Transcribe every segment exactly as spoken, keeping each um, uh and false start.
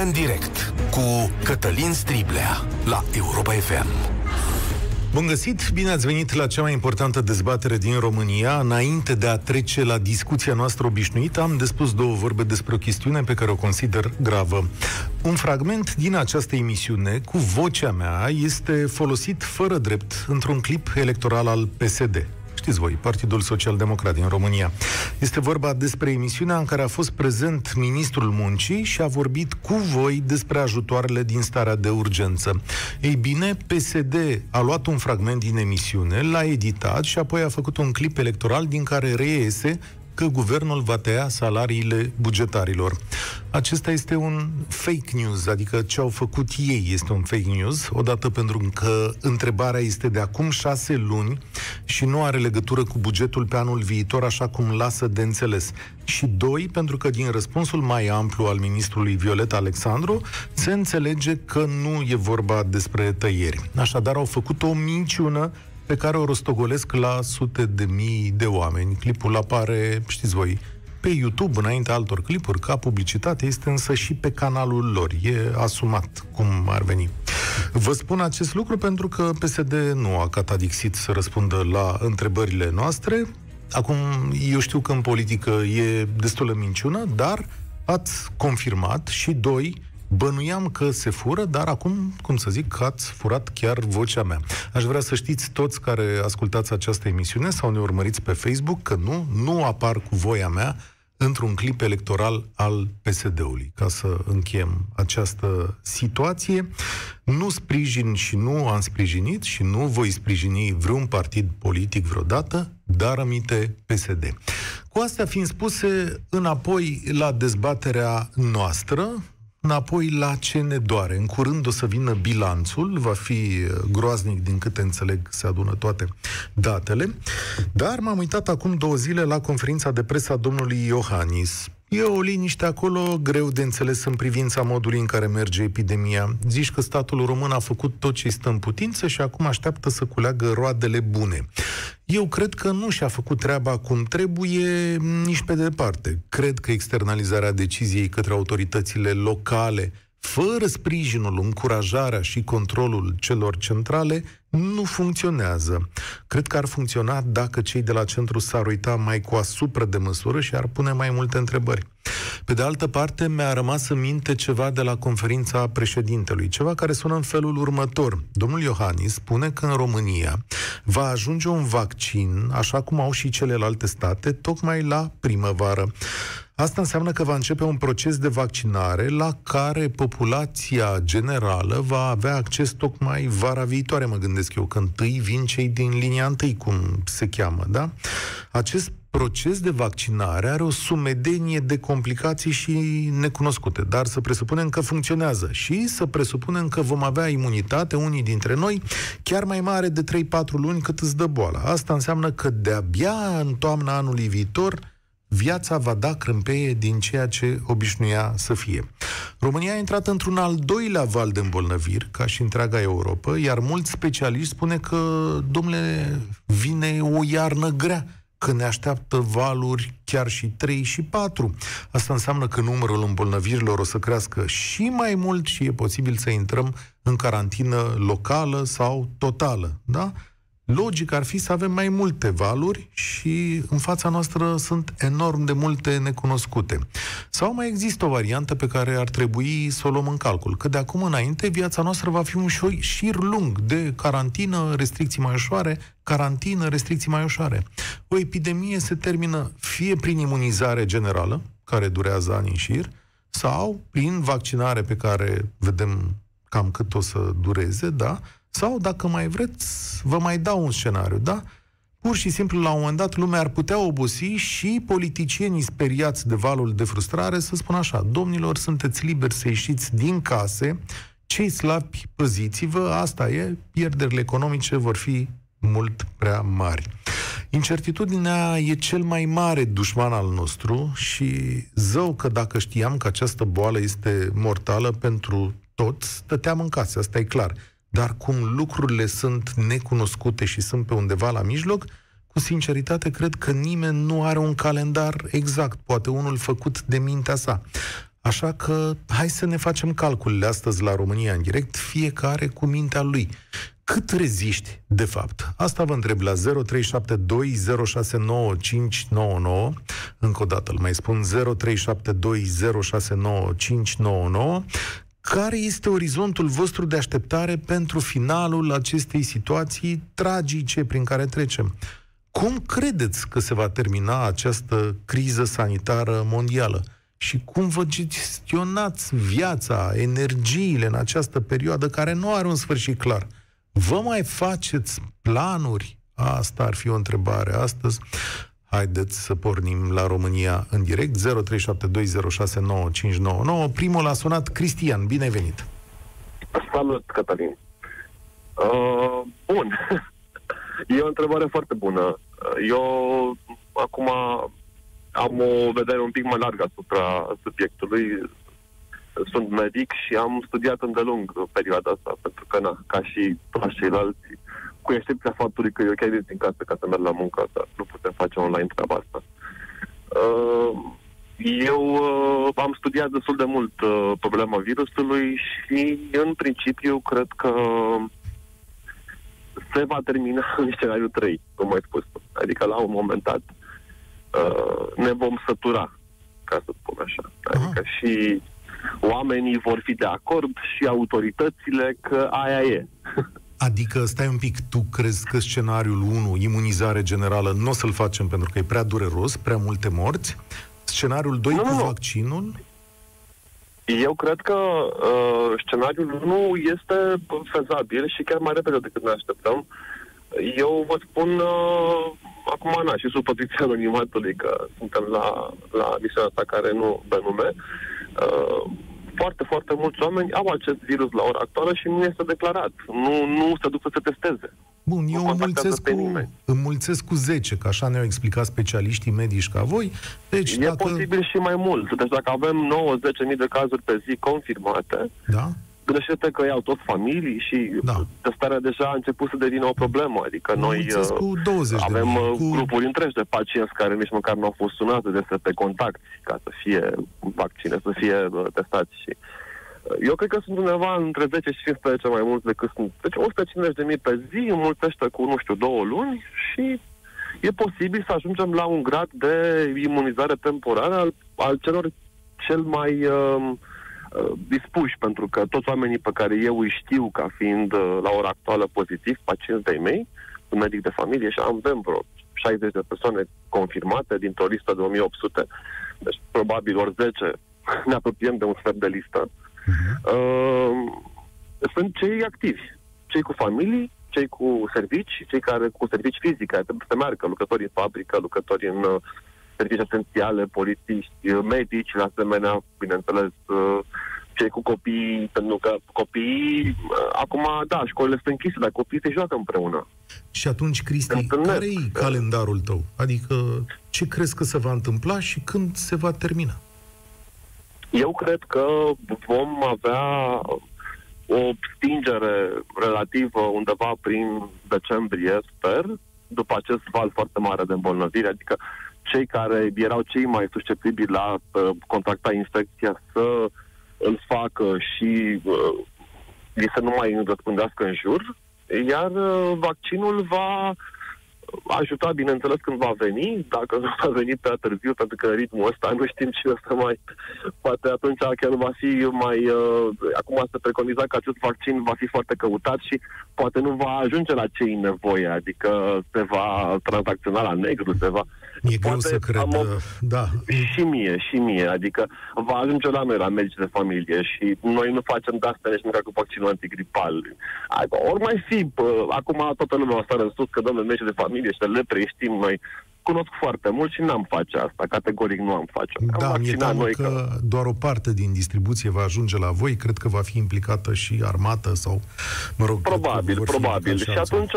România în direct cu Cătălin Striblea la Europa F M. Bun găsit, bine ați venit la cea mai importantă dezbatere din România. Înainte de a trece la discuția noastră obișnuită, am de spus două vorbe despre o chestiune pe care o consider gravă. Un fragment din această emisiune cu vocea mea este folosit fără drept într-un clip electoral al P S D. Știți voi, Partidul Social Democrat din România. Este vorba despre emisiunea în care a fost prezent ministrul muncii și a vorbit cu voi despre ajutoarele din starea de urgență. Ei bine, P S D a luat un fragment din emisiune, l-a editat și apoi a făcut un clip electoral din care reiese că guvernul va tăia salariile bugetarilor. Acesta este un fake news, adică ce au făcut ei este un fake news, odată pentru că întrebarea este de acum șase luni și nu are legătură cu bugetul pe anul viitor, așa cum lasă de înțeles. Și doi, pentru că din răspunsul mai amplu al ministrului Violeta Alexandru se înțelege că nu e vorba despre tăieri. Așadar, au făcut o minciună pe care o rostogolesc la sute de mii de oameni. Clipul apare, știți voi, pe YouTube, înainte altor clipuri, ca publicitate, este însă și pe canalul lor. E asumat, cum ar veni. Vă spun acest lucru pentru că P S D nu a catadixit să răspundă la întrebările noastre. Acum, eu știu că în politică e destulă minciună, dar ați confirmat și doi... Bănuiam că se fură, dar acum, cum să zic, ați furat chiar vocea mea. Aș vrea să știți toți care ascultați această emisiune sau ne urmăriți pe Facebook că nu, nu apar cu voia mea într-un clip electoral al P S D-ului. Ca să încheiem această situație, nu sprijin și nu am sprijinit și nu voi sprijini vreun partid politic vreodată, dar aminte P S D. Cu astea fiind spuse, înapoi la dezbaterea noastră, înapoi la ce ne doare. În curând o să vină bilanțul, va fi groaznic din câte înțeleg, se adună toate datele, dar m-am uitat acum două zile la conferința de presă a domnului Iohannis. E o liniște acolo greu de înțeles în privința modului în care merge epidemia. Zici că statul român a făcut tot ce-i stă în putință și acum așteaptă să culeagă roadele bune. Eu cred că nu și-a făcut treaba cum trebuie nici pe departe. Cred că externalizarea deciziei către autoritățile locale, fără sprijinul, încurajarea și controlul celor centrale, nu funcționează. Cred că ar funcționa dacă cei de la centru s-ar uita mai cu asupra de măsură și ar pune mai multe întrebări. Pe de altă parte, mi-a rămas în minte ceva de la conferința președintelui, ceva care sună în felul următor. Domnul Iohannis spune că în România va ajunge un vaccin, așa cum au și celelalte state, tocmai la primăvară. Asta înseamnă că va începe un proces de vaccinare la care populația generală va avea acces tocmai vara viitoare, mă gândesc eu, că întâi vin cei din linia întâi, cum se cheamă, da? Acest proces de vaccinare are o sumedenie de complicații și necunoscute, dar să presupunem că funcționează și să presupunem că vom avea imunitate, unii dintre noi, chiar mai mare de trei patru luni cât îți dă boala. Asta înseamnă că de-abia în toamna anului viitor viața va da crâmpeie din ceea ce obișnuia să fie. România a intrat într-un al doilea val de îmbolnăviri, ca și întreaga Europa, iar mulți specialiști spune că, domnule, vine o iarnă grea, că ne așteaptă valuri chiar și trei și patru. Asta înseamnă că numărul îmbolnăvirilor o să crească și mai mult și e posibil să intrăm în carantină locală sau totală, da? Logic ar fi să avem mai multe valuri și în fața noastră sunt enorm de multe necunoscute. Sau mai există o variantă pe care ar trebui să o luăm în calcul, că de acum înainte viața noastră va fi un șir lung de carantină, restricții mai ușoare, carantină, restricții mai ușoare. O epidemie se termină fie prin imunizare generală, care durează ani în șir, sau prin vaccinare pe care vedem cam cât o să dureze, da? Sau, dacă mai vreți, vă mai dau un scenariu, da? Pur și simplu, la un moment dat, lumea ar putea obosi și politicienii speriați de valul de frustrare să spună așa: domnilor, sunteți liberi să ieșiți din case, cei slabi păziți-vă, asta e, pierderile economice vor fi mult prea mari. Incertitudinea e cel mai mare dușman al nostru și zău că dacă știam că această boală este mortală pentru toți, stăteam în case, asta e clar. Dar cum lucrurile sunt necunoscute și sunt pe undeva la mijloc, cu sinceritate cred că nimeni nu are un calendar exact, poate unul făcut de mintea sa. Așa că hai să ne facem calculele astăzi la România în direct, fiecare cu mintea lui. Cât reziști, de fapt? Asta vă întreb la zero trei șapte doi zero șase nouă cinci nouă nouă. Încă o dată îl mai spun, zero trei șapte doi zero șase nouă cinci nouă nouă. Care este orizontul vostru de așteptare pentru finalul acestei situații tragice prin care trecem? Cum credeți că se va termina această criză sanitară mondială? Și cum vă gestionați viața, energiile în această perioadă care nu are un sfârșit clar? Vă mai faceți planuri? Asta ar fi o întrebare astăzi. Haideți să pornim la România în direct. zero trei șapte doi zero șase nouă cinci nouă nouă. Primul a sunat Cristian. Bine ai venit! Salut, Cătălin! Uh, bun! E o întrebare foarte bună. Eu acum am o vedere un pic mai largă asupra subiectului. Sunt medic și am studiat îndelung perioada asta, pentru că, na, ca și toți ceilalți, cu excepția faptului că eu chiar ies din casă ca să merg la muncă, dar nu putem face online treaba asta. Eu am studiat destul de mult problema virusului și, în principiu, cred că se va termina în scenariul trei, cum ai spus. Adică, la un moment dat, ne vom sătura, ca să spun așa. Adică și oamenii vor fi de acord și autoritățile că aia e. Adică, stai un pic, tu crezi că scenariul unu, imunizare generală, nu o să-l facem pentru că e prea dureros, prea multe morți? Scenariul doi, nu, cu vaccinul? Eu cred că uh, scenariul unu este fezabil și chiar mai repede decât ne așteptăm. Eu vă spun, uh, acum, na, și sub poziția anonimatului, că suntem la, la misiunea asta care nu dă nume, uh, foarte, foarte mulți oameni au acest virus la ora actuală și nu este declarat. Nu, nu se duc să se testeze. Bun, eu înmulțesc cu, înmulțesc cu zece, că așa ne-au explicat specialiștii medici ca voi. Deci, e dacă... posibil și mai mult. Deci dacă avem nouă zece mii de cazuri pe zi confirmate, da, gândește-te că iau toți familii și da, testarea deja a început să devină o problemă. Adică noi cu douăzeci avem de mii, grupuri cu... întregi de pacienți care nici măcar nu au fost sunați despre pe contact ca să fie vaccine, să fie testați. Și eu cred că sunt undeva între zece și cincisprezece mai mulți decât sunt. Deci o sută cincizeci de mii pe zi înmulțește cu, nu știu, două luni și e posibil să ajungem la un grad de imunizare temporară al, al celor cel mai... Uh, dispuși, pentru că toți oamenii pe care eu îi știu ca fiind la ora actuală pozitiv, pacienți de-ai mei, un medic de familie, și am vreo șaizeci de persoane confirmate dintr-o listă de o mie opt sute, deci probabil ori zece ne apropiem de un sfert de listă. Uh-huh. uh, sunt cei activi, cei cu familii, cei cu servici, cei care cu servici fizic, care trebuie să meargă, lucrători în fabrică, lucrători în uh, servicii esențiale, polițiști, medici, la asemenea, bineînțeles, cei cu copii, pentru că copiii, acum, da, școlile sunt închise, dar copiii se joacă împreună. Și atunci, Cristi, care-i calendarul tău? Adică, ce crezi că se va întâmpla și când se va termina? Eu cred că vom avea o stingere relativă undeva prin decembrie, sper, după acest val foarte mare de îmbolnăvire, adică cei care erau cei mai susceptibili la uh, contacta infecția să îl facă și uh, să nu mai răspândească în jur, iar uh, vaccinul va ajuta, bineînțeles, când va veni, dacă nu va veni prea târziu, pentru că ritmul ăsta nu știm cine să mai... Poate atunci chiar va fi mai... Uh, acum se preconiza că acest vaccin va fi foarte căutat și poate nu va ajunge la cei în nevoie, adică se va tranzacționa la negru, se va... E greu să cred, am... da. Și mie, și mie, adică va ajunge la noi, la medici de familie, și noi nu facem de asta nici măcar cu vaccinul antigripal. Ori mai fi, acum toată lumea o stară în sus că, domnule, medici de familie și de lepre, știm noi, cunosc foarte mult și n-am face asta, categoric nu am face asta. Da, mi-e teamă că, că doar o parte din distribuție va ajunge la voi, cred că va fi implicată și armată sau, mă rog... Probabil, probabil. Și atunci,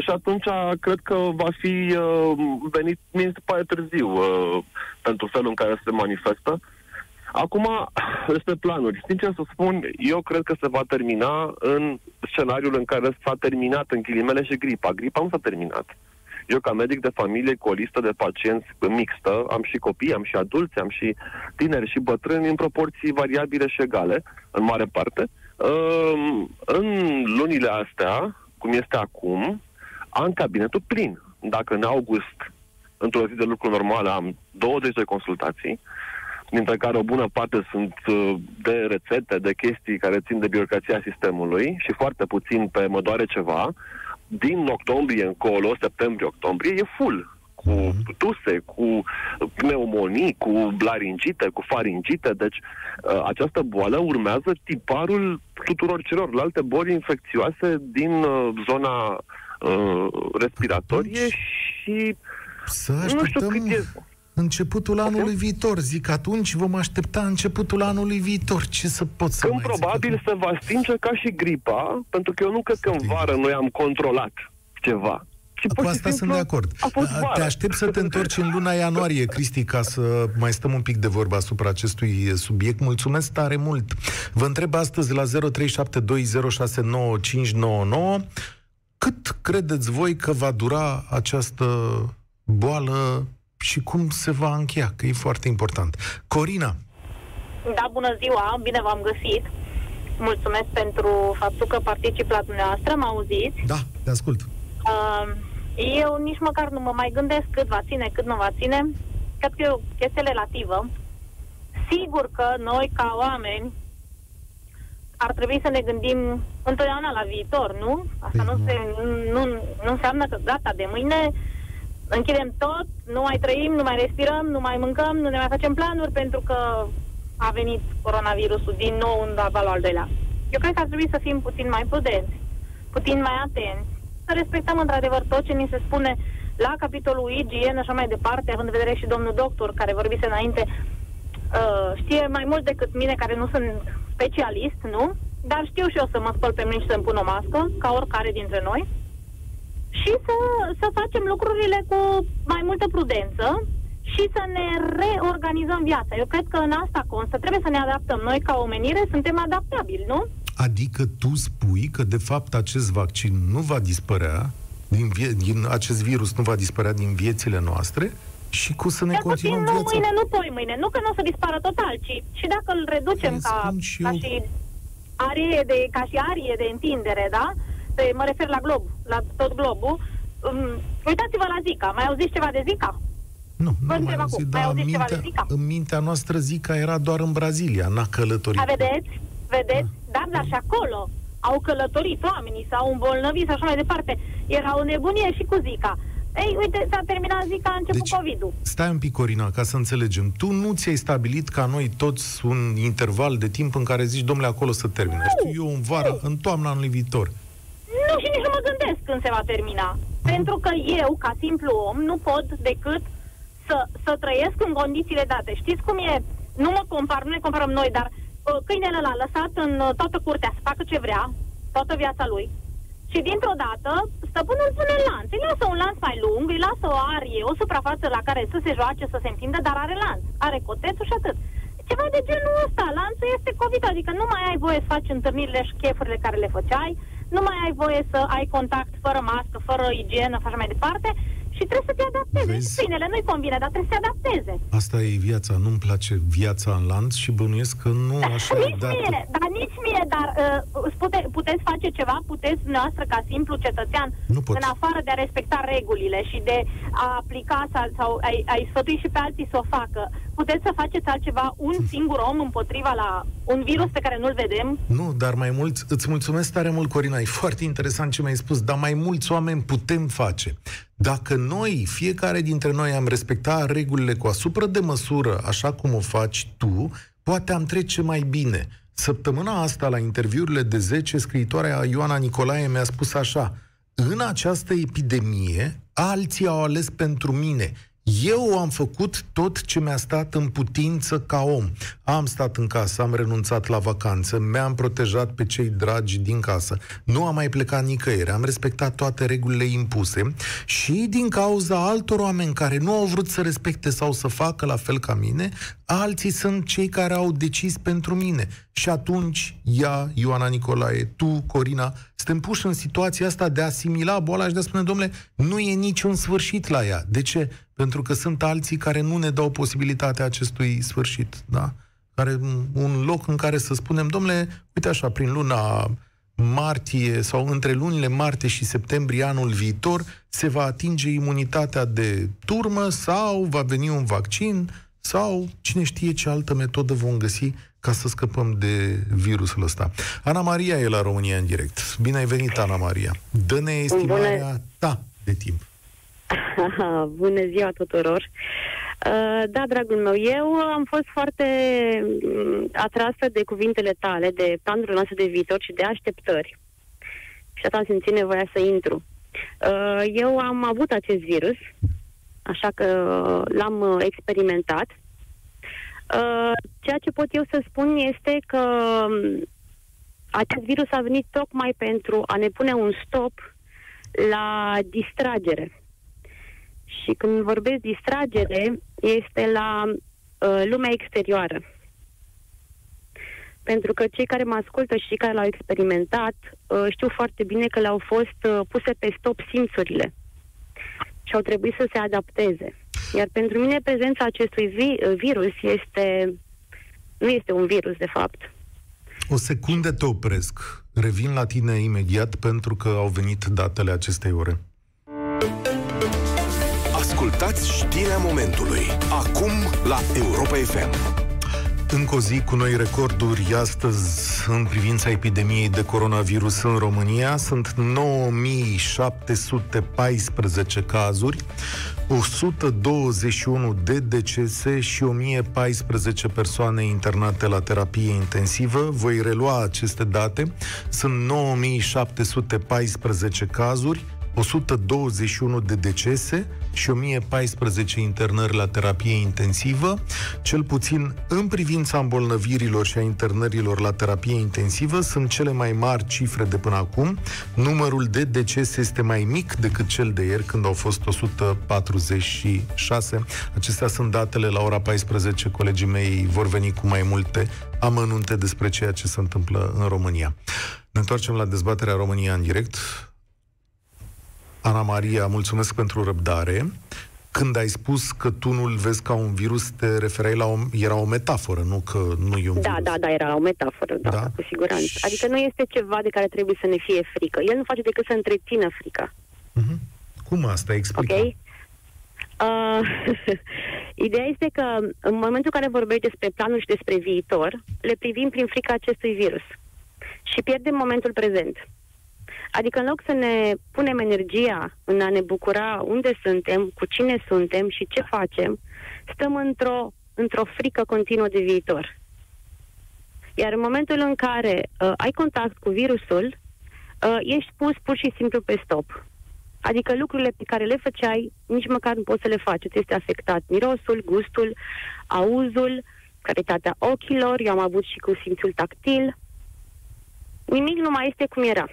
și atunci cred că va fi uh, venit, mi se pare târziu, uh, pentru felul în care se manifestă. Acum, despre planuri. Sincer să spun, eu cred că se va termina în scenariul în care s-a terminat, în ghilimele, și gripa. Gripa nu s-a terminat. Eu, ca medic de familie cu o listă de pacienți mixtă, am și copii, am și adulți, am și tineri și bătrâni în proporții variabile și egale, în mare parte. În lunile astea, cum este acum, am cabinetul plin. Dacă în august, într-o zi de lucru normală, am douăzeci de consultații, dintre care o bună parte sunt de rețete, de chestii care țin de birocrația sistemului și foarte puțin pe mă doare ceva, din octombrie încolo, septembrie-octombrie, e full. Cu tuse, cu pneumonii, cu laringite, cu faringite. Deci această boală urmează tiparul tuturor celorlalte boli infecțioase din zona uh, respiratorie. Atunci, și să așteptăm nu știu cât e... începutul okay. anului viitor. Zic, atunci vom aștepta începutul anului viitor. Ce să pot să când mai probabil zic? Se va stinge ca și gripa, pentru că eu nu cred că în vară noi am controlat ceva. Cu asta sunt de acord. Te aștept să te întorci în luna ianuarie, Cristi, ca să mai stăm un pic de vorbă asupra acestui subiect. Mulțumesc tare mult! Vă întreb astăzi la zero trei șapte doi zero șase nouă cinci nouă nouă cât credeți voi că va dura această boală și cum se va încheia, că e foarte important. Corina! Da, bună ziua! Bine v-am găsit! Mulțumesc pentru faptul că particip la dumneavoastră. Mă auziți? Da, te ascult. Uh, Eu nici măcar nu mă mai gândesc cât va ține, cât nu va ține. Cred că e o chestie relativă. Sigur că noi, ca oameni, ar trebui să ne gândim întotdeauna la viitor, nu? Asta nu, se, nu, nu înseamnă că gata, de mâine închidem tot, nu mai trăim, nu mai respirăm, nu mai mâncăm, nu ne mai facem planuri, pentru că a venit coronavirusul din nou în valul al doilea. Eu cred că ar trebui să fim puțin mai prudenți, puțin mai atenți, să respectăm într-adevăr tot ce ni se spune la capitolul igienă și mai departe, având în vedere și domnul doctor care vorbise înainte, uh, știe mai mult decât mine, care nu sunt specialist, nu? Dar știu și eu să mă spăl pe mâini și să-mi pun o mască, ca oricare dintre noi, și să, să facem lucrurile cu mai multă prudență și să ne reorganizăm viața. Eu cred că în asta constă. Trebuie să ne adaptăm. Noi, ca omenire, suntem adaptabili, nu? Adică tu spui că, de fapt, acest vaccin nu va dispărea, din vie- din acest virus nu va dispărea din viețile noastre și cum să ne de continuăm puțin, viața? Nu mâine, nu poi mâine. Nu că nu o să dispară total, ci și dacă îl reducem ca și, ca, și arie de, ca și arie de întindere, da? De, mă refer la glob, la tot globul. Um, uitați-vă la Zica. Mai auziți ceva de Zica? Nu, nu mai auzit, dar în mintea, în mintea noastră Zica era doar în Brazilia, n-a călătorit. A, vedeți? Vedeți? Dar, dar și acolo au călătorit oamenii, s-au îmbolnăvit și așa mai departe. Era o nebunie și cu Zica. Ei, uite, s-a terminat Zica, a început deci, COVID-ul. Stai un pic, Corina, ca să înțelegem. Tu nu ți-ai stabilit ca noi toți un interval de timp în care zici, domnule, acolo să termine. Nu, știu eu în vară, nu. În toamna anului viitor. Nu, și nici nu mă gândesc când se va termina. Mm. Pentru că eu, ca simplu om, nu pot decât să, să trăiesc în condițiile date. Știți cum e? Nu mă compar, nu ne comparăm noi, dar câinele l-a lăsat în toată curtea să facă ce vrea, toată viața lui. Și dintr-o dată, stăpânul îl pune în lanț. Îi lasă un lanț mai lung, îi lasă o arie, o suprafață la care să se joace, să se întindă, dar are lanț, are cotețul și atât. Ceva de genul ăsta. Lanțul este COVID, adică nu mai ai voie să faci întâlnirile și chefurile care le făceai, nu mai ai voie să ai contact fără mască, fără igienă, fără mai departe. Și trebuie să te adapteze. Vezi? Câinele nu-i convine, dar trebuie să se adapteze. Asta e viața. Nu-mi place viața în lanț și bănuiesc că nu așa e dată. Nici mie, dar nici mie, dar uh, pute, puteți face ceva, puteți dumneavoastră ca simplu cetățean, în afară de a respecta regulile și de a aplica sau a-i sfătui și pe alții să o facă. Puteți să faceți altceva, un singur om împotriva la un virus pe care nu-l vedem? Nu, dar mai mult, îți mulțumesc tare mult, Corina, e foarte interesant ce mi-ai spus, dar mai mulți oameni putem face. Dacă noi, fiecare dintre noi, am respectat regulile cu asupra de măsură, așa cum o faci tu, poate am trece mai bine. Săptămâna asta, la interviurile de zece, scriitoarea Ioana Nicolae mi-a spus așa: în această epidemie, alții au ales pentru mine. Eu am făcut tot ce mi-a stat în putință ca om. Am stat în casă, am renunțat la vacanță, mi-am protejat pe cei dragi din casă, nu am mai plecat nicăieri, am respectat toate regulile impuse și din cauza altor oameni care nu au vrut să respecte sau să facă la fel ca mine, alții sunt cei care au decis pentru mine. Și atunci, ea, Ioana Nicolae, tu, Corina, suntem puși în situația asta de a asimila boala și de a spune, domnule, nu e niciun sfârșit la ea. De ce? Pentru că sunt alții care nu ne dau posibilitatea acestui sfârșit, da? Care, un loc în care să spunem, domnule, uite așa, prin luna martie sau între lunile martie și septembrie anul viitor se va atinge imunitatea de turmă sau va veni un vaccin sau cine știe ce altă metodă vom găsi ca să scăpăm de virusul ăsta. Ana Maria e la România în direct. Bine ai venit, Ana Maria. Dă-ne estimarea Bună. ta de timp. Bună ziua tuturor! Da, dragul meu, eu am fost foarte atrasă de cuvintele tale, de planurile noastre de viitor și de așteptări. Și atunci am simțit nevoia să intru. Eu am avut acest virus, așa că l-am experimentat. Ceea ce pot eu să spun este că acest virus a venit tocmai pentru a ne pune un stop la distragere. Și când vorbesc distragere, este la uh, lumea exterioară. Pentru că cei care mă ascultă și cei care l-au experimentat uh, știu foarte bine că le-au fost uh, puse pe stop simțurile și au trebuit să se adapteze. Iar pentru mine prezența acestui vi- virus este... nu este un virus, de fapt. O secundă te opresc. Revin la tine imediat pentru că au venit datele acestei ore. Ascultați știrea momentului, acum la Europa F M. Încă o zi cu noi recorduri astăzi în privința epidemiei de coronavirus în România. Sunt nouă mii șapte sute paisprezece cazuri, o sută douăzeci și unu de decese și o mie paisprezece persoane internate la terapie intensivă. Voi relua aceste date. Sunt nouă mii șapte sute paisprezece cazuri, o sută douăzeci și unu de decese și o mie paisprezece internări la terapie intensivă. Cel puțin în privința îmbolnăvirilor și a internărilor la terapie intensivă sunt cele mai mari cifre de până acum. Numărul de decese este mai mic decât cel de ieri, când au fost o sută patruzeci și șase. Acestea sunt datele. La ora paisprezece colegii mei vor veni cu mai multe amănunte despre ceea ce se întâmplă în România. Ne întoarcem la dezbaterea România în direct. Ana Maria, mulțumesc pentru răbdare. Când ai spus că tu nu-l vezi ca un virus, te referai la o, era o metaforă, nu că nu e un da, virus. Da, da, era o metaforă, da, da? cu siguranță. Și... Adică nu este ceva de care trebuie să ne fie frică. El nu face decât să întrețină frica. Uh-huh. Cum asta? Explică. Okay. Uh, ideea este că în momentul în care vorbești despre planuri și despre viitor, le privim prin frica acestui virus și pierdem momentul prezent. Adică în loc să ne punem energia în a ne bucura unde suntem, cu cine suntem și ce facem, stăm într-o, într-o frică continuă de viitor. Iar în momentul în care uh, ai contact cu virusul, uh, ești pus pur și simplu pe stop. Adică lucrurile pe care le făceai, nici măcar nu poți să le faci. Îți este afectat mirosul, gustul, auzul, calitatea ochilor, eu am avut și cu simțul tactil. Nimic nu mai este cum era.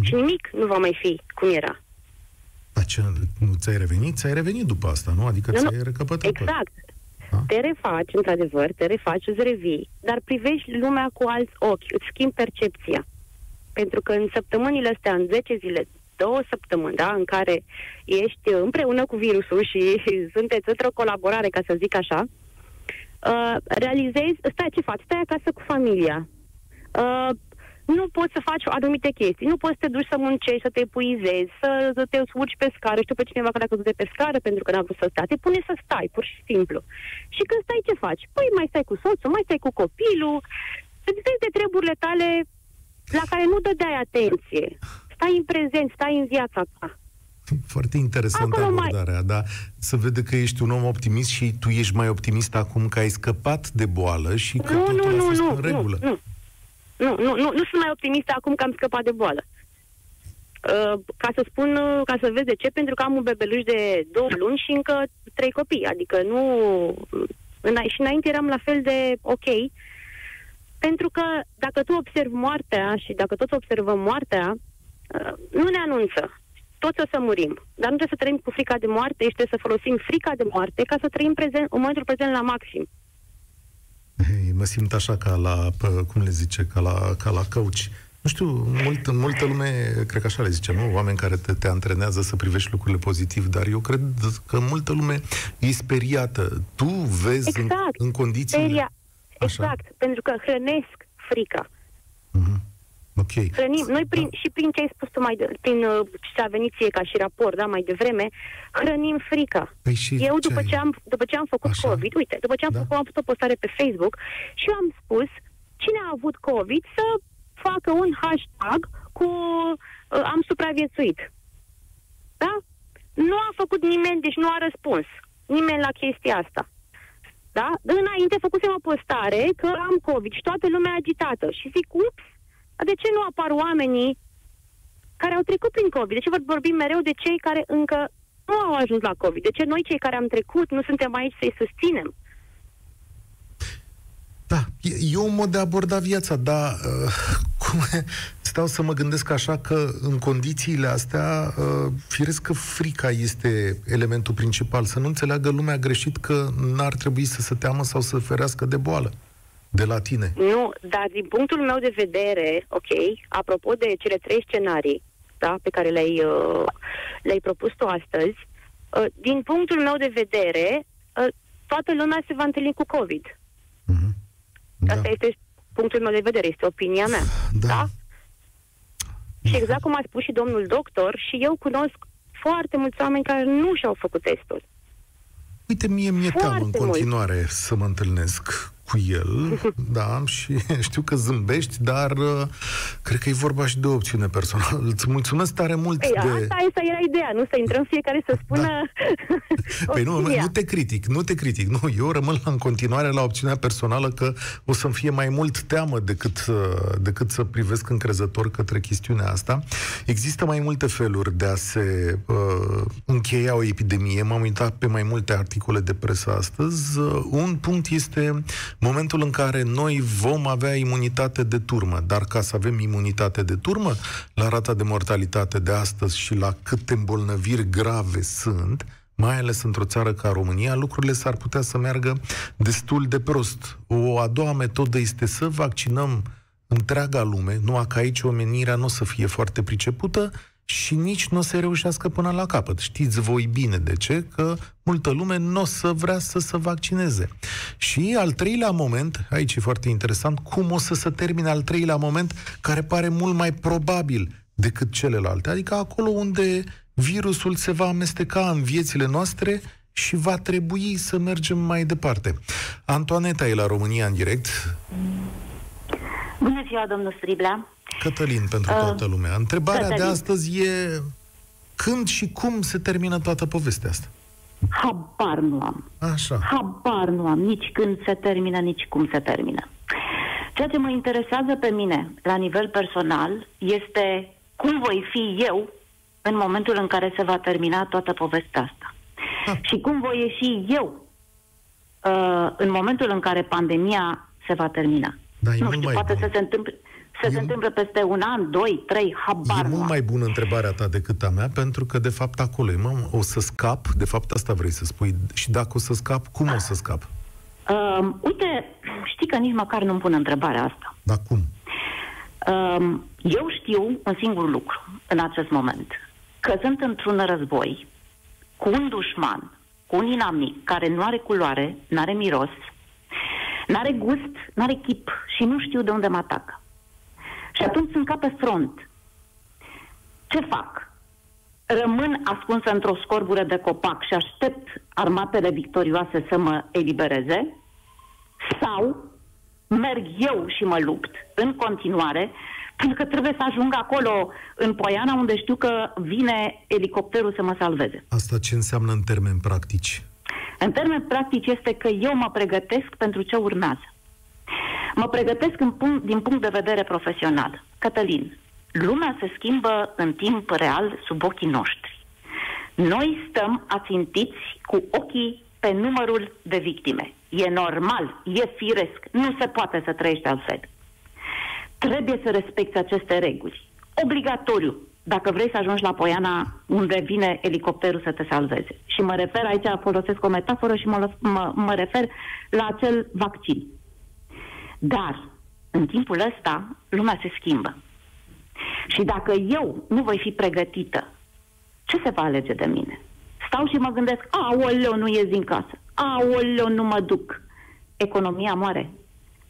Și nimic nu va mai fi cum era. Dar ce, nu ți-ai revenit? Ți-ai revenit după asta, nu? Adică nu, ți-ai nu. recăpătat. Exact. A? Te refaci, într-adevăr, te refaci, îți revii, dar privești lumea cu alți ochi, îți schimbi percepția. Pentru că în săptămânile astea, în zece zile, două săptămâni, da, în care ești împreună cu virusul și sunteți într-o colaborare, ca să zic așa, uh, realizezi, stai, ce faci? Stai acasă cu familia. Uh, Nu poți să faci anumite chestii, nu poți să te duci să muncești, să te epuizezi, să te urci pe scară. Știu pe cineva care a căzut de pe scară pentru că n-a vrut să stea. Te pune să stai, pur și simplu. Și când stai, ce faci? Păi mai stai cu soțul, mai stai cu copilul, să vezi de treburile tale la care nu dădeai atenție. Stai în prezent, stai în viața ta. Foarte interesantă abordarea, mai... da? Se vede că ești un om optimist și tu ești mai optimist acum că ai scăpat de boală și că nu, totul nu, a fost nu, în nu, regulă. Nu, nu. Nu, nu, nu, nu sunt mai optimistă acum că am scăpat de boală. ca să spun, ca să vezi de ce, pentru că am un bebeluș de două luni și încă trei copii, adică nu... Și înainte eram la fel de ok, pentru că dacă tu observi moartea și dacă toți observăm moartea, nu ne anunță. Toți o să murim, dar nu trebuie să trăim cu frica de moarte, și trebuie să folosim frica de moarte ca să trăim prezent, în momentul prezent la maxim. Hey, mă simt așa ca la, cum le zice, ca la, ca la coach. Nu știu, mult, multă lume, cred că așa le zice, nu? Oameni care te, te antrenează să privești lucrurile pozitiv, dar eu cred că multă lume e speriată. Tu vezi exact. în, în condiții... Speria... Exact, pentru că hrănesc frica. Uh-huh. Okay. Hrănim. Noi prin, da. și prin ce ai spus tu mai de, prin ce a venit ție ca și raport, da, mai devreme, hrănim frica. Păi eu după ce, ce am, după ce am făcut așa? COVID, uite, după ce am da. făcut, am făcut o postare pe Facebook și eu am spus cine a avut COVID să facă un hashtag cu uh, am supraviețuit. Da? Nu a făcut nimeni, deci nu a răspuns nimeni la chestia asta. Da? Înainte făcusem o postare că am COVID și toată lumea agitată și zic, ups, de ce nu apar oamenii care au trecut prin COVID? De ce vorbim mereu de cei care încă nu au ajuns la COVID? De ce noi, cei care am trecut, nu suntem aici să-i susținem? Da, e, e un mod de a aborda viața, dar uh, cum, stau să mă gândesc așa că în condițiile astea, uh, firesc că frica este elementul principal. Să nu înțeleagă lumea greșit că n-ar trebui să se teamă sau să ferească de boală. De la tine. Nu, dar din punctul meu de vedere, ok, apropo de cele trei scenarii, da, pe care le-ai, uh, le-ai propus tu astăzi, uh, din punctul meu de vedere, uh, toată lumea se va întâlni cu COVID. Mm-hmm. Da. Asta este punctul meu de vedere, este opinia mea. Da. da? Și exact cum a spus și domnul doctor, și eu cunosc foarte mulți oameni care nu și-au făcut testul. Uite, mie mi-e teamă în continuare mult. să mă întâlnesc cu el, da, și știu că zâmbești, dar uh, cred că e vorba și de o opțiune personală. Îți mulțumesc tare mult. Ei, de... Asta, asta era ideea, nu? Să intrăm fiecare să spună da. Păi nu, nu te critic, nu te critic, nu, eu rămân în continuare la opțiunea personală că o să-mi fie mai mult teamă decât, decât să privesc încrezător către chestiunea asta. Există mai multe feluri de a se uh, încheia o epidemie. M-am uitat pe mai multe articole de presă astăzi. Uh, un punct este momentul în care noi vom avea imunitate de turmă, dar ca să avem imunitate de turmă, la rata de mortalitate de astăzi și la câte îmbolnăviri grave sunt, mai ales într-o țară ca România, lucrurile s-ar putea să meargă destul de prost. O a doua metodă este să vaccinăm întreaga lume, numai că aici omenirea nu o să fie foarte pricepută și nici nu o să reușească până la capăt. Știți voi bine de ce, că multă lume nu o să vrea să se vaccineze. Și al treilea moment, aici e foarte interesant, cum o să se termine al treilea moment, care pare mult mai probabil decât celelalte, adică acolo unde virusul se va amesteca în viețile noastre și va trebui să mergem mai departe. Antoaneta e la România în direct. Bună ziua, domnul Striblea. Cătălin, pentru toată lumea. Întrebarea Cătălin. de astăzi e când și cum se termină toată povestea asta? Habar nu am. Așa. Habar nu am. Nici când se termină, nici cum se termină. Ceea ce mă interesează pe mine, la nivel personal, este cum voi fi eu în momentul în care se va termina toată povestea asta. Ha. Și cum voi ieși eu uh, în momentul în care pandemia se va termina. Da, nu știu, poate bun. să se întâmple... Să se întâmplă peste un an, doi, trei, habar. E mult mai bună întrebarea ta decât a mea, pentru că, de fapt, acolo e, mamă, o să scap, de fapt, asta vrei să spui, și dacă o să scap, cum o să scap? Uh, uite, știi că nici măcar nu-mi pun întrebarea asta. Dar cum? Uh, eu știu un singur lucru în acest moment, că sunt într-un război cu un dușman, cu un inamic care nu are culoare, nu are miros, nu are gust, nu are chip și nu știu de unde mă atacă. Și atunci sunt ca pe front. Ce fac? Rămân ascunsă într-o scorbură de copac și aștept armatele victorioase să mă elibereze? Sau merg eu și mă lupt în continuare, pentru că trebuie să ajung acolo, în Poiana, unde știu că vine elicopterul să mă salveze? Asta ce înseamnă în termeni practici? În termeni practici este că eu mă pregătesc pentru ce urmează. Mă pregătesc în punct, din punct de vedere profesional. Cătălin, Lumea se schimbă în timp real sub ochii noștri. Noi stăm ațintiți cu ochii pe numărul de victime. E normal, e firesc, nu se poate să trăiești altfel. Trebuie să respecti aceste reguli. Obligatoriu, dacă vrei să ajungi la Poiana unde vine elicopterul să te salveze. Și mă refer, aici folosesc o metaforă și mă, mă, mă refer la acel vaccin. Dar, în timpul ăsta, lumea se schimbă. Și dacă eu nu voi fi pregătită, ce se va alege de mine? Stau și mă gândesc, aoleu, nu ies din casă, aoleu, nu mă duc. Economia moare.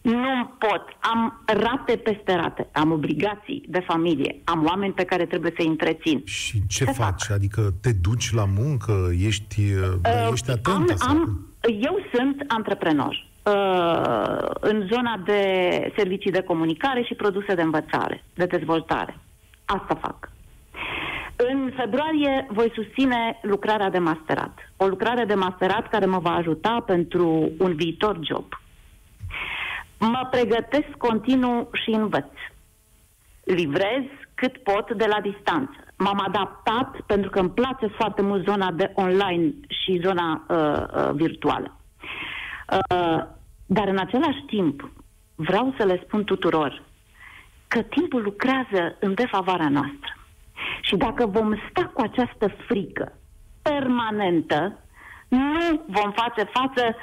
Nu pot, am rate peste rate, am obligații de familie, am oameni pe care trebuie să-i întrețin. Și ce, ce faci? Fac? Adică te duci la muncă, ești, uh, ești atentă? Am, sau... am, eu sunt antreprenor uh, în zona de servicii de comunicare și produse de învățare, de dezvoltare. Asta fac. În februarie voi susține lucrarea de masterat. O lucrare de masterat care mă va ajuta pentru un viitor job. Mă pregătesc continuu și învăț. Livrez cât pot de la distanță. M-am adaptat pentru că îmi place foarte mult zona de online și zona uh, uh, virtuală. Uh, dar în același timp vreau să le spun tuturor că timpul lucrează în defavoarea noastră. Și dacă vom sta cu această frică permanentă, nu vom face față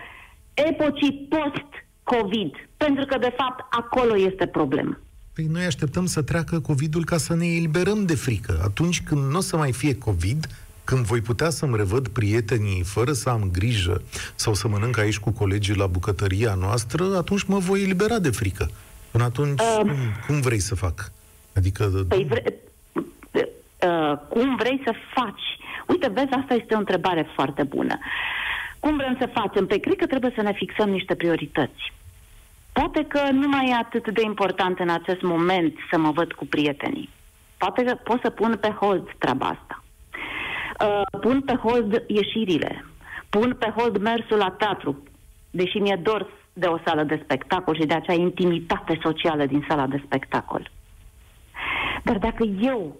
epocii post-COVID, pentru că, de fapt, acolo este problema. Păi noi așteptăm să treacă COVID-ul ca să ne eliberăm de frică. Atunci când nu o să mai fie COVID, când voi putea să-mi revăd prietenii fără să am grijă sau să mănânc aici cu colegii la bucătăria noastră, atunci mă voi elibera de frică. Până atunci, uh... cum, cum vrei să fac? Adică... Păi vre... Uh, cum vrei să faci? Uite, vezi, asta este o întrebare foarte bună. Cum vrem să facem? Păi cred că trebuie să ne fixăm niște priorități. Poate că nu mai e atât de important în acest moment să mă văd cu prietenii. Poate că pot să pun pe hold treaba asta. Uh, pun pe hold ieșirile. Pun pe hold mersul la teatru. Deși mi-e dor de o sală de spectacol și de acea intimitate socială din sala de spectacol. Dar dacă eu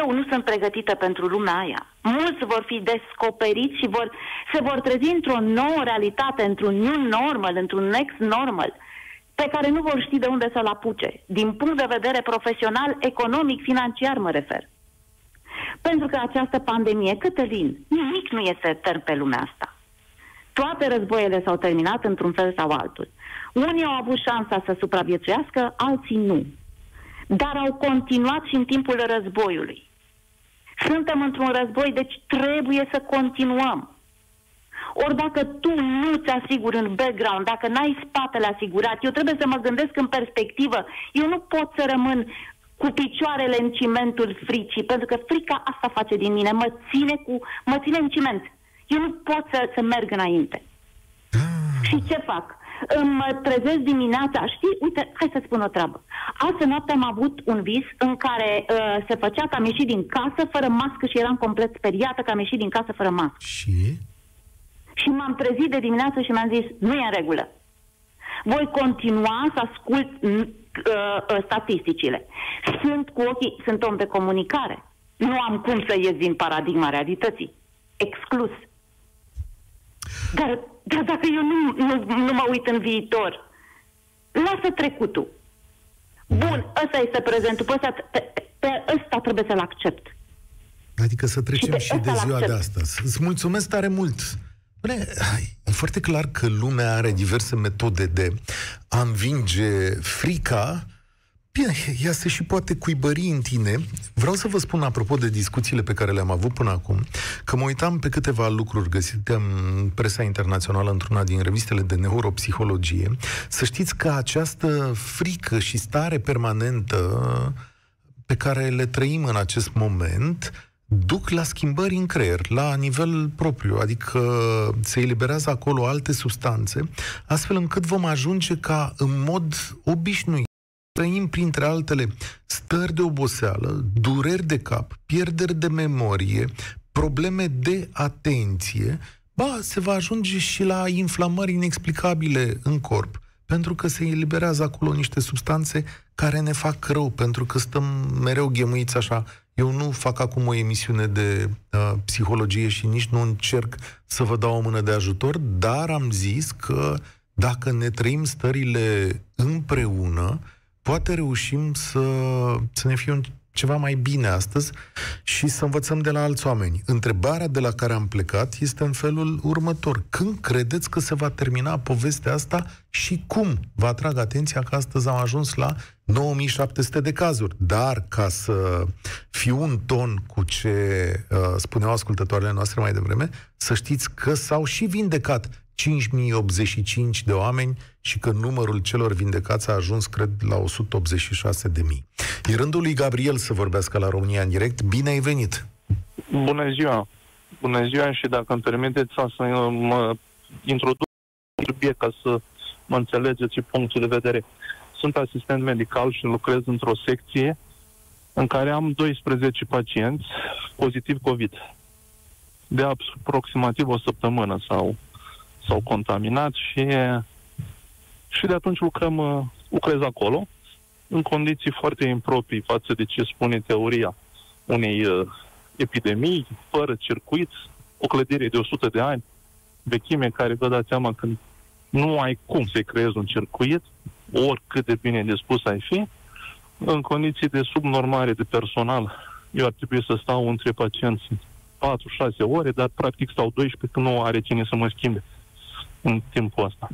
Eu nu sunt pregătită pentru lumea aia. Mulți vor fi descoperiți și vor, se vor trezi într-o nouă realitate, într-un new normal, într-un next normal, pe care nu vor ști de unde să-l apuce. Din punct de vedere profesional, economic, financiar mă refer. Pentru că această pandemie, Cătălin, nimic nu este etern pe lumea asta. Toate războiile s-au terminat într-un fel sau altul. Unii au avut șansa să supraviețuiască, alții nu. Dar au continuat și în timpul războiului. Suntem într-un război, deci trebuie să continuăm. Ori dacă tu nu te asiguri în background, dacă n-ai spatele asigurat, eu trebuie să mă gândesc în perspectivă. Eu nu pot să rămân cu picioarele în cimentul fricii, pentru că frica asta face din mine, mă ține, cu, mă ține în ciment. Eu nu pot să, să merg înainte. Și ce fac? Mă trezesc dimineața, știi? Uite, hai să spun o treabă. Azi noapte am avut un vis în care uh, se făcea că am ieșit din casă fără mască și eram complet speriată că am ieșit din casă fără mască. Și? Și m-am trezit de dimineață și mi-am zis, nu e în regulă. Voi continua să ascult uh, uh, statisticile. Sunt cu ochii, sunt om de comunicare. Nu am cum să ies din paradigma realității. Exclus. Dar... Dar dacă eu nu, nu, nu mă uit în viitor, lasă trecutul. Bun, ăsta este prezentul, pe ăsta, pe, pe ăsta trebuie să-l accept. Adică să trecem și, și de ziua de astăzi. Îți mulțumesc tare mult. Bine, e foarte clar că lumea are diverse metode de a învinge frica. Bine, ea se și poate cuibări în tine. Vreau să vă spun, apropo de discuțiile pe care le-am avut până acum, că mă uitam pe câteva lucruri găsite în presa internațională, într-una din revistele de neuropsihologie. Să știți că această frică și stare permanentă pe care le trăim în acest moment duc la schimbări în creier, la nivel propriu, adică se eliberează acolo alte substanțe, astfel încât vom ajunge ca în mod obișnuit trăim, printre altele, stări de oboseală, dureri de cap, pierderi de memorie, probleme de atenție, ba, se va ajunge și la inflamări inexplicabile în corp, pentru că se eliberează acolo niște substanțe care ne fac rău, pentru că stăm mereu ghemuiți așa. Eu nu fac acum o emisiune de uh, psihologie și nici nu încerc să vă dau o mână de ajutor, dar am zis că dacă ne trăim stările împreună, poate reușim să, să ne fie un, ceva mai bine astăzi și să învățăm de la alți oameni. Întrebarea de la care am plecat este în felul următor. Când credeți că se va termina povestea asta și cum? Vă atrag atenția că astăzi am ajuns la nouă mii șapte sute de cazuri. Dar ca să fiu un ton cu ce uh, spuneau ascultătoarele noastre mai devreme, să știți că s-au și vindecat cinci mii optzeci și cinci de oameni și că numărul celor vindecați a ajuns, cred, la o sută optzeci și șase de mii. E rândul lui Gabriel să vorbească la România în direct. Bine ai venit! Bună ziua! Bună ziua și dacă îmi permiteți să mă introduc în subiect ca să mă înțelegeți și punctul de vedere. Sunt asistent medical și lucrez într-o secție în care am doisprezece pacienți pozitiv COVID. De aproximativ o săptămână sau s-au contaminat și, și de atunci lucrăm, lucrez acolo în condiții foarte improprii față de ce spune teoria unei uh, epidemii, fără circuit, o clădire de o sută de ani, vechime care vă dați seama că nu ai cum să creezi un circuit, oricât de bine dispus ai fi, în condiții de subnormare de personal. Eu ar trebui să stau între pacienții patru șase ore, dar practic stau doisprezece că nu are cine să mă schimbe în timpul ăsta.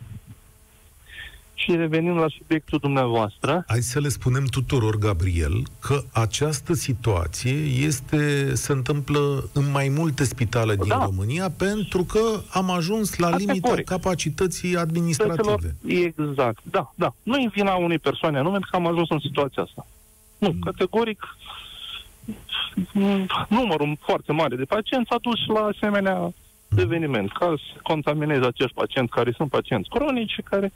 Și revenim la subiectul dumneavoastră. Hai să le spunem tuturor, Gabriel, că această situație este, se întâmplă în mai multe spitale din da. România, pentru că am ajuns la limita Categoric. capacității administrative. Exact, da, da. Nu e vina unei persoane anume că am ajuns în situația asta. Nu, mm. categoric, numărul foarte mare de pacienți a dus la asemenea eveniment, ca să contamineze acești pacienți care sunt pacienți cronici, care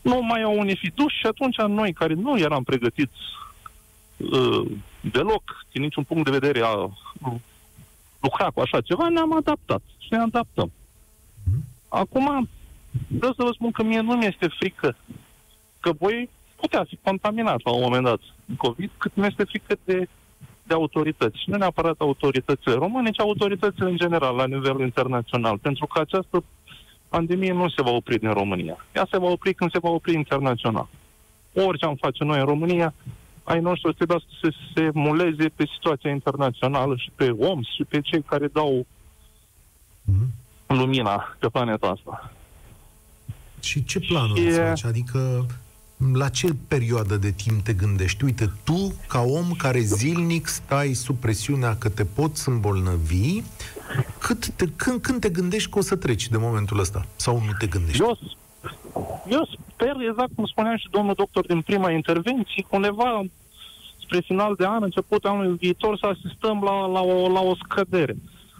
nu mai au unde fi duși și atunci noi, care nu eram pregătiți uh, deloc, din niciun punct de vedere a lucra cu așa ceva, ne-am adaptat și ne adaptăm. Acum, vreau să vă spun că mie nu mi-este frică că voi putea fi contaminat la un moment dat în COVID, cât mi-este frică de de autorități. Și nu neapărat autoritățile române, ci autoritățile în general, la nivel internațional. Pentru că această pandemie nu se va opri din România. Ea se va opri când se va opri internațional. Orice am face noi în România, ai noștri trebuie să se muleze pe situația internațională și pe O M S și pe cei care dau lumina pe planeta asta. Și ce planul e... ați face? Adică... La ce perioadă de timp te gândești? Uite, tu, ca om care zilnic stai sub presiunea că te poți îmbolnăvi, cât te, când, când te gândești că o să treci de momentul ăsta? Sau nu te gândești? Eu, eu sper, exact cum spuneam și domnul doctor din prima intervenție, undeva spre final de an, începutul anului viitor, să asistăm la, la, o, la o scădere,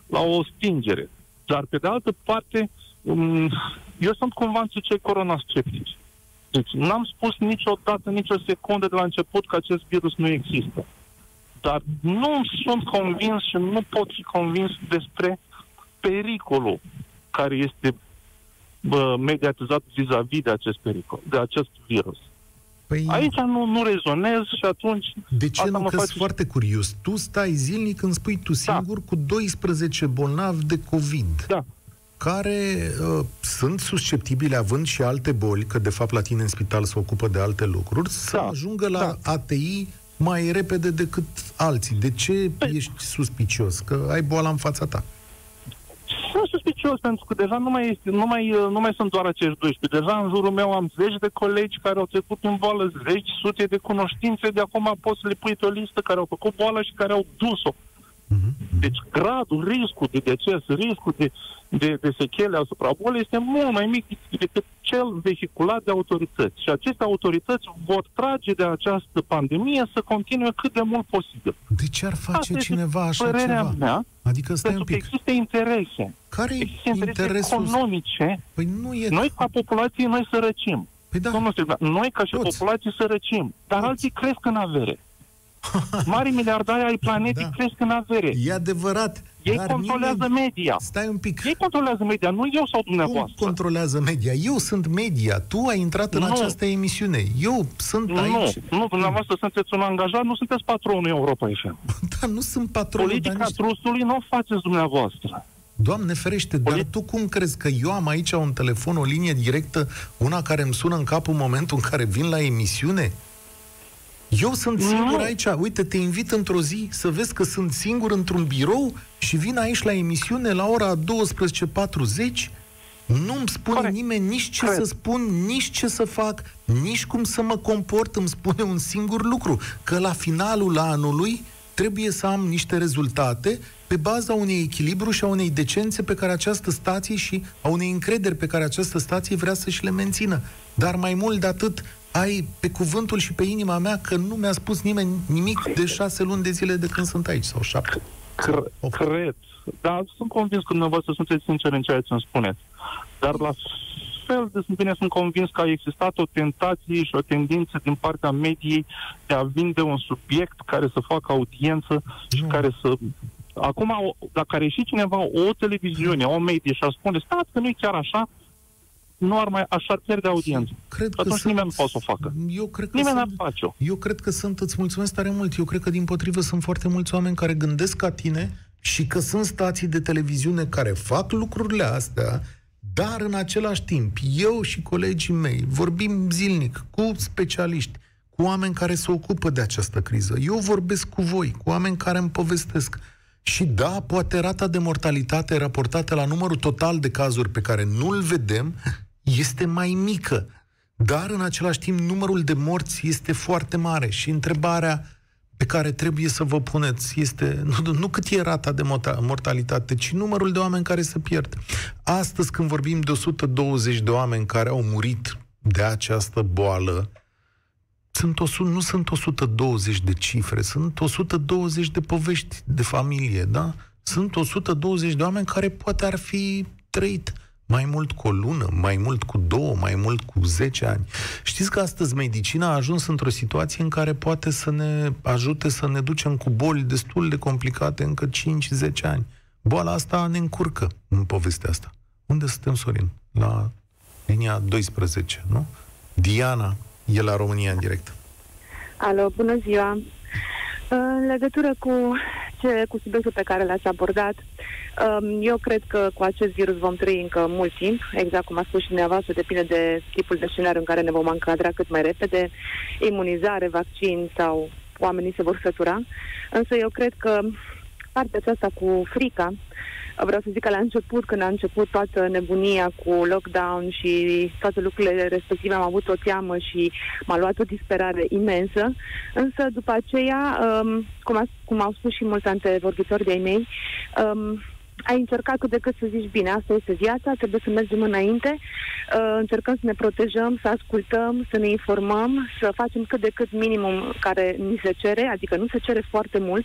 la o stingere. Dar, pe de altă parte, eu sunt cumva între cei coronasceptici. N-am spus niciodată, nicio secundă de la început că acest virus nu există. Dar nu sunt convins și nu pot fi convins despre pericolul care este bă, mediatizat vis-a-vis de acest pericol, de acest virus. Păi... Aici nu, nu rezonez și atunci... De ce nu? Că sunt foarte curios. Tu stai zilnic, îmi spui tu singur, da. cu doisprezece bolnavi de COVID. Da. care uh, sunt susceptibile, având și alte boli, că de fapt la tine în spital se ocupă de alte lucruri, să da, ajungă la da. A T I mai repede decât alții. De ce păi, ești suspicios? Că ai boala în fața ta. Sunt suspicios, pentru că deja nu mai, este, nu mai, nu mai sunt doar acești doisprezece. Deja în jurul meu am zeci de colegi care au trecut în boală, zeci, sute de cunoștințe, de acum poți să le pui pe o listă care au făcut boală și care au dus-o. Deci gradul, riscul de deces, riscul de, de, de sechele asupra bolii este mult mai mic decât cel vehiculat de autorități. Și aceste autorități vor trage de această pandemie să continue cât de mult posibil. De ce ar face Asta cineva așa ceva? Mea, adică stai un pic. Există interese. Care există interese interesul? economice. Păi nu e... Noi ca populație, noi sărăcim. Păi da. Noi ca și Toți. populație sărăcim. Dar Toți. alții cresc în avere. Mari miliardari ai planetei da. cresc în avere. E adevărat. Ei dar controlează nimeni... media. Stai un pic. Ei controlează media, nu eu sau dumneavoastră. Nu controlează media. Eu sunt media. Tu ai intrat în nu. această emisiune. Eu sunt nu, aici. Nu, nu, dumneavoastră sunteți un angajat, nu sunteți patronul Europa F M. Da, nu sunt patronul. Politica nici... trustului nu o faceți dumneavoastră. Doamne ferește, Polit... dar tu cum crezi că eu am aici un telefon, o linie directă, una care îmi sună în cap în momentul în care vin la emisiune? Eu sunt singur aici. Uite, te invit într-o zi să vezi că sunt singur într-un birou și vin aici la emisiune la ora douăsprezece patruzeci. Nu-mi spune Corect. nimeni nici ce Corect. să spun, nici ce să fac, nici cum să mă comport. Îmi spune un singur lucru, că la finalul anului trebuie să am niște rezultate pe baza unei echilibru și a unei decențe pe care această stație și a unei încrederi pe care această stație vrea să-și le mențină. Dar mai mult de atât, ai pe cuvântul și pe inima mea că nu mi-a spus nimeni nimic de șase luni de zile de când sunt aici, sau șapte. Cred, dar sunt convins că dumneavoastră sunteți sinceri în ceea ce îmi spuneți. Dar la fel de bine sunt convins că a existat o tentație și o tendință din partea mediei de a vinde un subiect care să facă audiență și nu. care să... Acum, dacă are și cineva o televiziune, o medie și ar spune, stați că nu e chiar așa, nu ar mai așa pierde audiență. Cred că atunci sunt... nimeni nu poate să o facă. Eu cred că nimeni sunt... ar face-o. Eu cred că sunt, îți mulțumesc tare mult, eu cred că din potrivă sunt foarte mulți oameni care gândesc ca tine și că sunt stații de televiziune care fac lucrurile astea, dar în același timp, eu și colegii mei vorbim zilnic cu specialiști, cu oameni care se ocupă de această criză. Eu vorbesc cu voi, cu oameni care îmi povestesc. Și da, poate rata de mortalitate raportată la numărul total de cazuri pe care nu-l vedem este mai mică, dar în același timp numărul de morți este foarte mare și întrebarea pe care trebuie să vă puneți este nu, nu cât e rata de mortalitate, ci numărul de oameni care se pierd. Astăzi când vorbim de o sută douăzeci de oameni care au murit de această boală, sunt o sută, nu sunt o sută douăzeci de cifre, sunt o sută douăzeci de povești de familie, da? Sunt o sută douăzeci de oameni care poate ar fi trăit mai mult cu o lună, mai mult cu două, mai mult cu zece ani. Știți că astăzi medicina a ajuns într-o situație în care poate să ne ajute să ne ducem cu boli destul de complicate încă cinci zece ani. Boala asta ne încurcă în povestea asta. Unde suntem, Sorin? La linia doisprezece, nu? Diana e la România în direct. Alo, bună ziua! În legătură cu, ce, cu subiectul pe care l-ați abordat, eu cred că cu acest virus vom trăi încă mult timp, exact cum a spus și dumneavoastră, depinde de tipul de scenariu în care ne vom încadra cât mai repede, imunizare, vaccin sau oamenii se vor sătura. Însă eu cred că partea aceasta cu frica, vreau să zic că la început, când a început toată nebunia cu lockdown și toate lucrurile respective, am avut o teamă și m-a luat o disperare imensă, însă după aceea, um, cum, a, cum au spus și mulți antevorbitori de-ai mei, um, ai încercat cât de cât să zici, bine, asta este viața, trebuie să mergem înainte, uh, încercăm să ne protejăm, să ascultăm, să ne informăm, să facem cât de cât minimum care ni se cere, adică nu se cere foarte mult,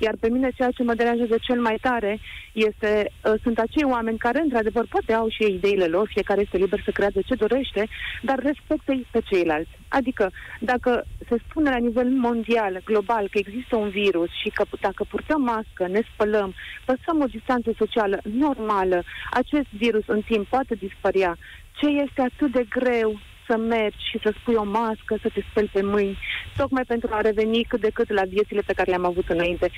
iar pe mine ceea ce mă deranjează cel mai tare este, uh, sunt acei oameni care, într-adevăr, poate au și ei ideile lor, fiecare este liber să creadă ce dorește, dar respectă-i pe ceilalți. Adică, dacă se spune la nivel mondial, global, că există un virus și că dacă purtăm mască, ne spălăm, păsăm o distanță socială normală, acest virus în timp poate dispărea. Ce este atât de greu să mergi și să spui o mască, să te speli pe mâini, tocmai pentru a reveni cât de cât la viețile pe care le-am avut înainte.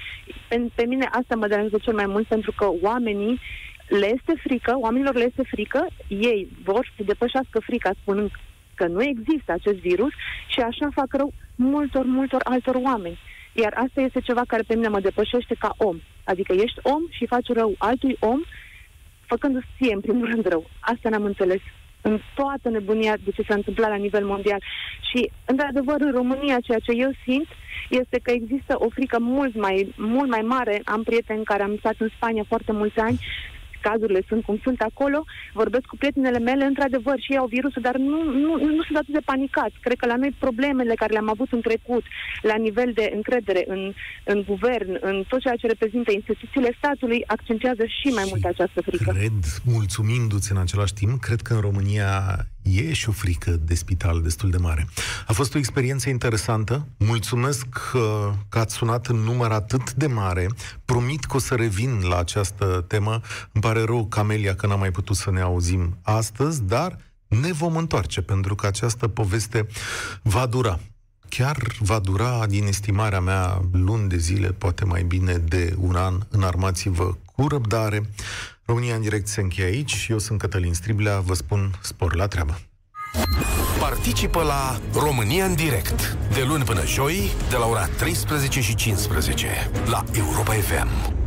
Pe, pe mine asta mă deranjează cel mai mult, pentru că oamenii le este frică, oamenilor le este frică, ei vor să depășească frica spunând că nu există acest virus și așa fac rău multor, multor altor oameni. Iar asta este ceva care pe mine mă depășește ca om. Adică ești om și faci rău altui om, făcându-ți ție, în primul rând, rău. Asta n-am înțeles în toată nebunia de ce s-a întâmplat la nivel mondial. Și, într-adevăr, în România, ceea ce eu simt este că există o frică mult mai, mult mai mare. Am prieteni care am stat în Spania foarte mulți ani, cazurile sunt cum sunt acolo, vorbesc cu prietenele mele, într-adevăr, și ei au virusul, dar nu, nu, nu sunt atât de panicați. Cred că la noi problemele care le-am avut în trecut, la nivel de încredere în, în guvern, în tot ceea ce reprezintă instituțiile statului, accentuează și mai și mult această frică. Cred, mulțumindu-ți în același timp, cred că în România e și o frică de spital destul de mare. A fost o experiență interesantă. Mulțumesc că, că ați sunat în număr atât de mare. Promit că o să revin la această temă. Îmi pare rău, Camelia, că n-am mai putut să ne auzim astăzi, dar ne vom întoarce, pentru că această poveste va dura. Chiar va dura, din estimarea mea, luni de zile, poate mai bine de un an. Înarmați-vă cu răbdare. România în direct se încheie aici. Eu sunt Cătălin Striblea, vă spun spor la treabă. Participă la România în direct, de luni până joi, de la ora treisprezece și cincisprezece, la Europa F M.